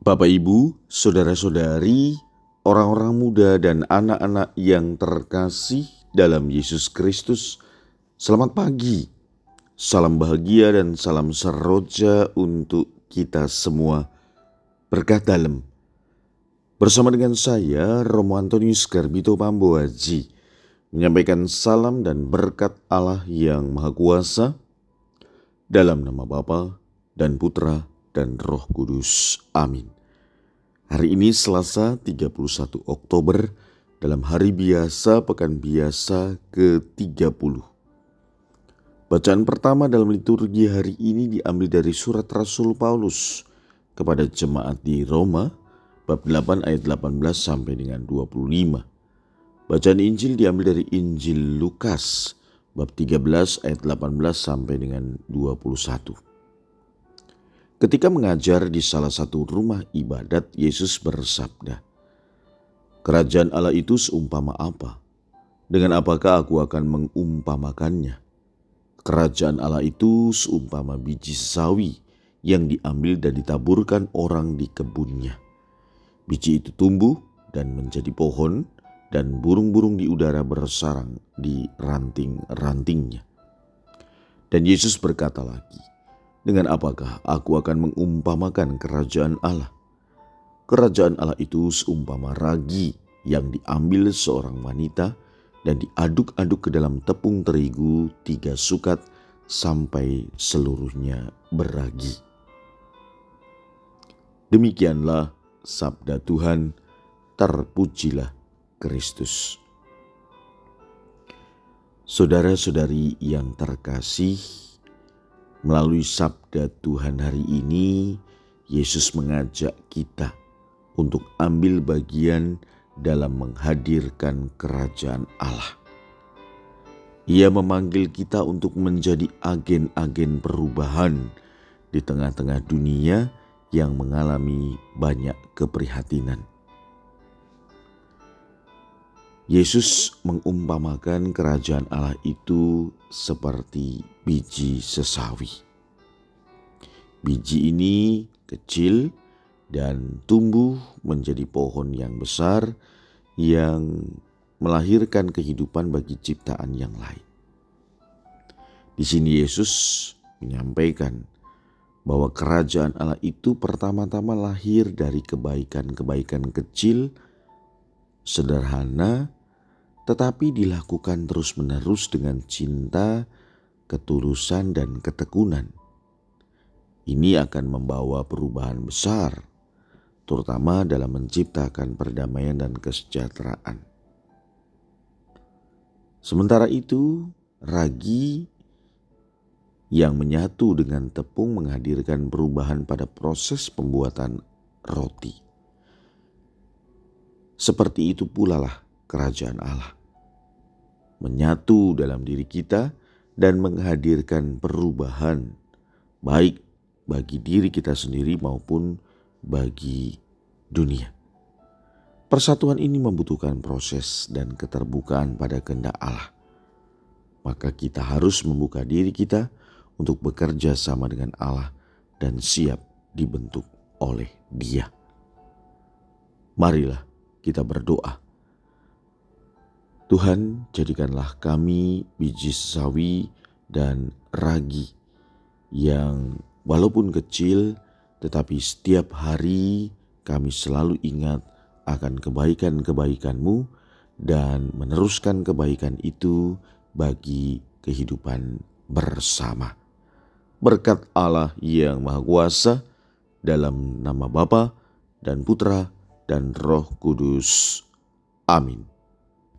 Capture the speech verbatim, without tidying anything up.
Bapak Ibu, saudara-saudari, orang-orang muda dan anak-anak yang terkasih dalam Yesus Kristus, selamat pagi. Salam bahagia dan salam SeRoJa untuk kita semua. Berkah dalam. Bersama dengan saya, Romo Antonio Scarbito Pamboaji, menyampaikan salam dan berkat Allah yang Maha Kuasa, dalam nama Bapa dan Putra dan Roh Kudus. Amin. Hari ini Selasa tiga puluh satu Oktober dalam hari biasa pekan biasa ke tiga puluh. Bacaan pertama dalam liturgi hari ini diambil dari surat Rasul Paulus kepada jemaat di Roma bab delapan ayat delapan belas sampai dengan dua puluh lima. Bacaan Injil diambil dari Injil Lukas bab tiga belas ayat delapan belas sampai dengan dua puluh satu. Ketika mengajar di salah satu rumah ibadat, Yesus bersabda, "Kerajaan Allah itu seumpama apa? Dengan apakah aku akan mengumpamakannya? Kerajaan Allah itu seumpama biji sawi yang diambil dan ditaburkan orang di kebunnya. Biji itu tumbuh dan menjadi pohon, dan burung-burung di udara bersarang di ranting-rantingnya." Dan Yesus berkata lagi, "Dengan apakah aku akan mengumpamakan kerajaan Allah? Kerajaan Allah itu seumpama ragi yang diambil seorang wanita dan diaduk-aduk ke dalam tepung terigu tiga sukat sampai seluruhnya beragi." Demikianlah sabda Tuhan, terpujilah Kristus. Saudara-saudari yang terkasih, melalui sabda Tuhan hari ini, Yesus mengajak kita untuk ambil bagian dalam menghadirkan kerajaan Allah. Ia memanggil kita untuk menjadi agen-agen perubahan di tengah-tengah dunia yang mengalami banyak keprihatinan. Yesus mengumpamakan kerajaan Allah itu seperti biji sesawi. Biji ini kecil dan tumbuh menjadi pohon yang besar yang melahirkan kehidupan bagi ciptaan yang lain. Di sini Yesus menyampaikan bahwa kerajaan Allah itu pertama-tama lahir dari kebaikan-kebaikan kecil, sederhana, tetapi dilakukan terus-menerus dengan cinta, ketulusan, dan ketekunan. Ini akan membawa perubahan besar, terutama dalam menciptakan perdamaian dan kesejahteraan. Sementara itu, ragi yang menyatu dengan tepung menghadirkan perubahan pada proses pembuatan roti. Seperti itu pula lah kerajaan Allah, menyatu dalam diri kita dan menghadirkan perubahan baik bagi diri kita sendiri maupun bagi dunia. Persatuan ini membutuhkan proses dan keterbukaan pada kehendak Allah. Maka kita harus membuka diri kita untuk bekerja sama dengan Allah dan siap dibentuk oleh Dia. Marilah kita berdoa. Tuhan, jadikanlah kami biji sawi dan ragi yang walaupun kecil tetapi setiap hari kami selalu ingat akan kebaikan-kebaikan-Mu dan meneruskan kebaikan itu bagi kehidupan bersama. Berkat Allah yang Maha Kuasa dalam nama Bapa dan Putra dan Roh Kudus. Amin.